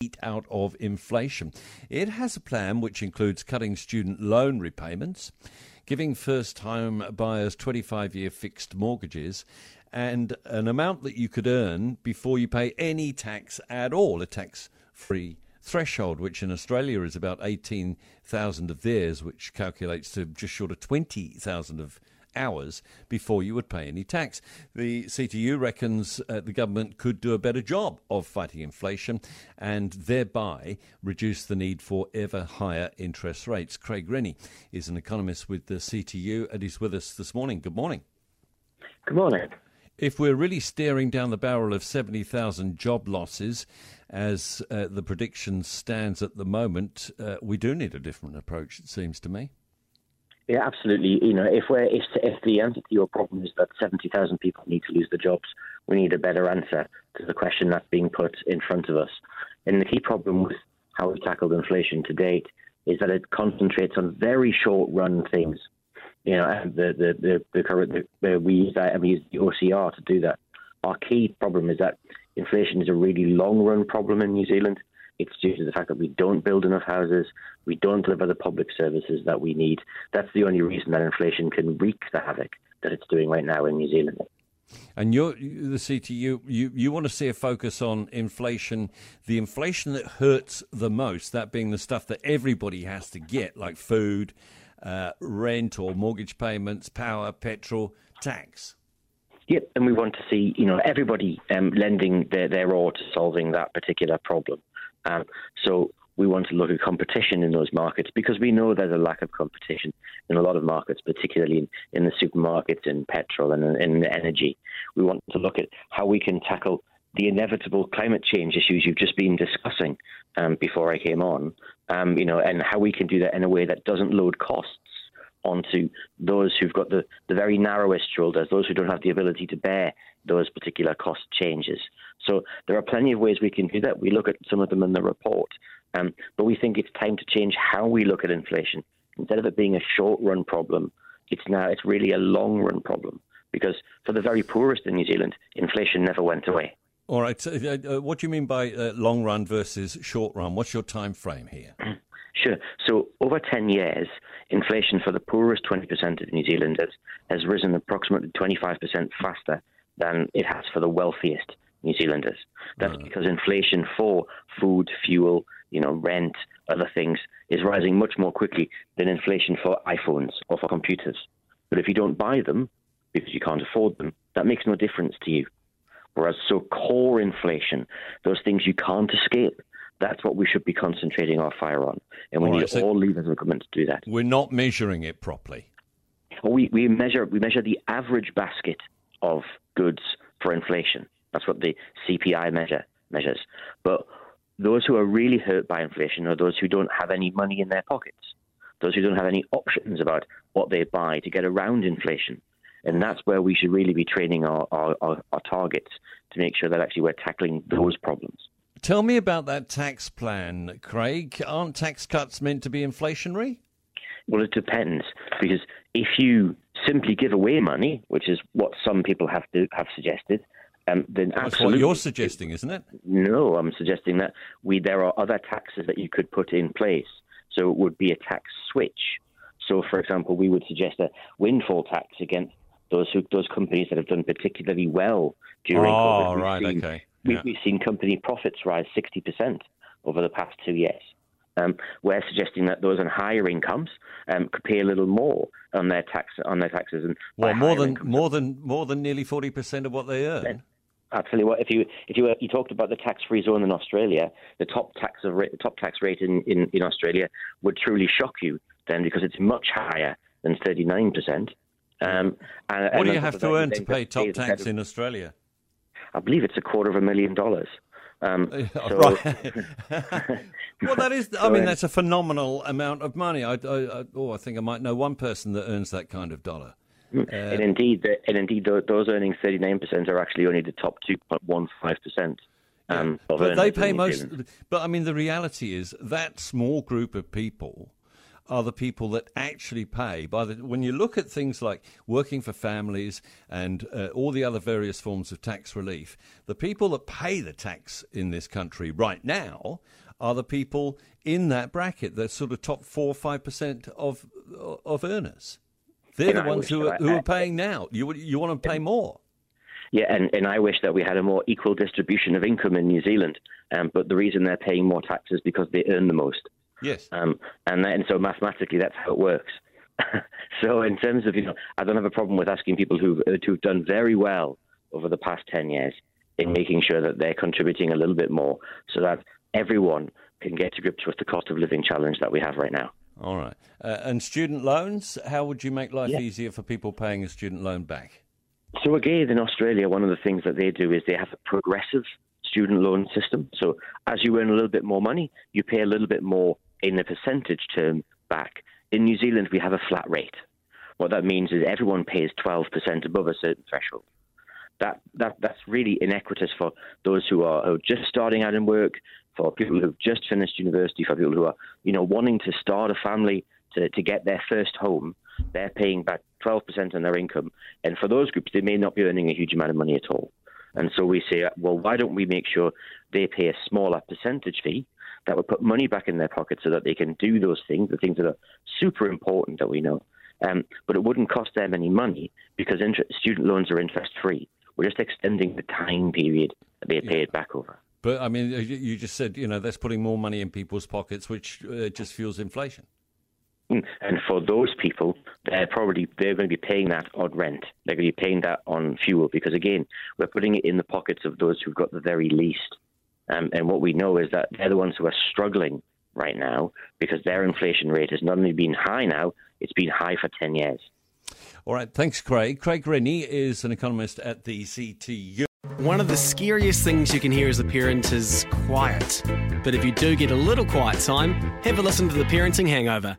eat out of inflation. It has a plan which includes cutting student loan repayments, giving first-time buyers 25-year fixed mortgages, and an amount that you could earn before you pay any tax at all, a tax-free threshold, which in Australia is about 18,000 of theirs, which calculates to just short of 20,000 of hours before you would pay any tax. The CTU reckons the government could do a better job of fighting inflation and thereby reduce the need for ever higher interest rates. Craig Rennie is an economist with the CTU and he's with us this morning. Good morning. Good morning. If we're really staring down the barrel of 70,000 job losses, as the prediction stands at the moment, we do need a different approach, it seems to me. Yeah, absolutely. You know, if the answer to your problem is that 70,000 people need to lose their jobs, we need a better answer to the question that's being put in front of us. And the key problem with how we've tackled inflation to date is that it concentrates on very short-run things. You know, and the current we use the OCR to do that. Our key problem is that inflation is a really long-run problem in New Zealand. It's due to the fact that we don't build enough houses, we don't deliver the public services that we need. That's the only reason that inflation can wreak the havoc that it's doing right now in New Zealand. And the CTU, you want to see a focus on inflation, the inflation that hurts the most, that being the stuff that everybody has to get, like food, rent or mortgage payments, power, petrol, tax. Yep, and we want to see, you know, everybody lending their all to solving that particular problem. So we want to look at competition in those markets because we know there's a lack of competition in a lot of markets, particularly in the supermarkets, in petrol and in energy. We want to look at how we can tackle the inevitable climate change issues you've just been discussing before I came on, you know, and how we can do that in a way that doesn't load costs onto those who've got the very narrowest shoulders, those who don't have the ability to bear those particular cost changes. So there are plenty of ways we can do that. We look at some of them in the report, but we think it's time to change how we look at inflation. Instead of it being a short-run problem, it's really a long-run problem because for the very poorest in New Zealand, inflation never went away. All right. So, what do you mean by long-run versus short-run? What's your time frame here? Sure. So over 10 years, inflation for the poorest 20% of New Zealand has risen approximately 25% faster than it has for the wealthiest New Zealanders. That's because inflation for food, fuel, you know, rent, other things is rising much more quickly than inflation for iPhones or for computers. But if you don't buy them because you can't afford them, that makes no difference to you. Whereas so core inflation, those things you can't escape, that's what we should be concentrating our fire on. And we need all levers and government to do that. We're not measuring it properly. Well, we measure the average basket of goods for inflation. That's what the CPI measures. But those who are really hurt by inflation are those who don't have any money in their pockets, those who don't have any options about what they buy to get around inflation. And that's where we should really be training our targets to make sure that actually we're tackling those problems. Tell me about that tax plan, Craig. Aren't tax cuts meant to be inflationary? Well, it depends, because if you simply give away money, which is what some people have suggested, then that's what you're suggesting, isn't it? No, I'm suggesting that there are other taxes that you could put in place. So it would be a tax switch. So, for example, we would suggest a windfall tax against those companies that have done particularly well during COVID. Oh, right, okay. Yeah. We've seen company profits rise 60% over the past 2 years. We're suggesting that those on higher incomes could pay a little more on their taxes. And well, more than nearly 40% of what they earn. Then, absolutely. Well, if you talked about the tax-free zone in Australia, the top tax rate in Australia would truly shock you then, because it's much higher than 39%. What do you have to earn to pay top tax in Australia? I believe it's $250,000. Well, that is. I mean, that's a phenomenal amount of money. I think I might know one person that earns that kind of dollar. And indeed, those earning 39% are actually only the top 2.15%. But they pay most. But I mean, the reality is that small group of people are the people that actually pay. When you look at things like working for families and all the other various forms of tax relief, the people that pay the tax in this country right now are the people in that bracket, the sort of top 4 or 5% of earners. They're the ones who are paying now. You want to pay more. Yeah, and I wish that we had a more equal distribution of income in New Zealand. But the reason they're paying more tax is because they earn the most. Yes. And so mathematically, that's how it works. So in terms of, I don't have a problem with asking people who've done very well over the past 10 years in making sure that they're contributing a little bit more so that everyone can get to grips with the cost of living challenge that we have right now. All right. And student loans, how would you make life easier for people paying a student loan back? So again, in Australia, one of the things that they do is they have a progressive student loan system. So as you earn a little bit more money, you pay a little bit more in a percentage term back. In New Zealand, we have a flat rate. What that means is everyone pays 12% above a certain threshold. That's really inequitous for those who are just starting out in work, for people who've just finished university, for people who are wanting to start a family, to get their first home. They're paying back 12% on their income, and for those groups, they may not be earning a huge amount of money at all. And so we say, well, why don't we make sure they pay a smaller percentage fee that would put money back in their pocket so that they can do those things, the things that are super important that we know. But it wouldn't cost them any money because student loans are interest-free. We're just extending the time period that they pay it back over. But, I mean, you just said, that's putting more money in people's pockets, which just fuels inflation. And for those people, they're going to be paying that on rent. They're going to be paying that on fuel because, again, we're putting it in the pockets of those who've got the very least. And what we know is that they're the ones who are struggling right now because their inflation rate has not only been high now, it's been high for 10 years. All right. Thanks, Craig. Craig Rennie is an economist at the CTU. One of the scariest things you can hear as a parent is quiet. But if you do get a little quiet time, have a listen to The Parenting Hangover.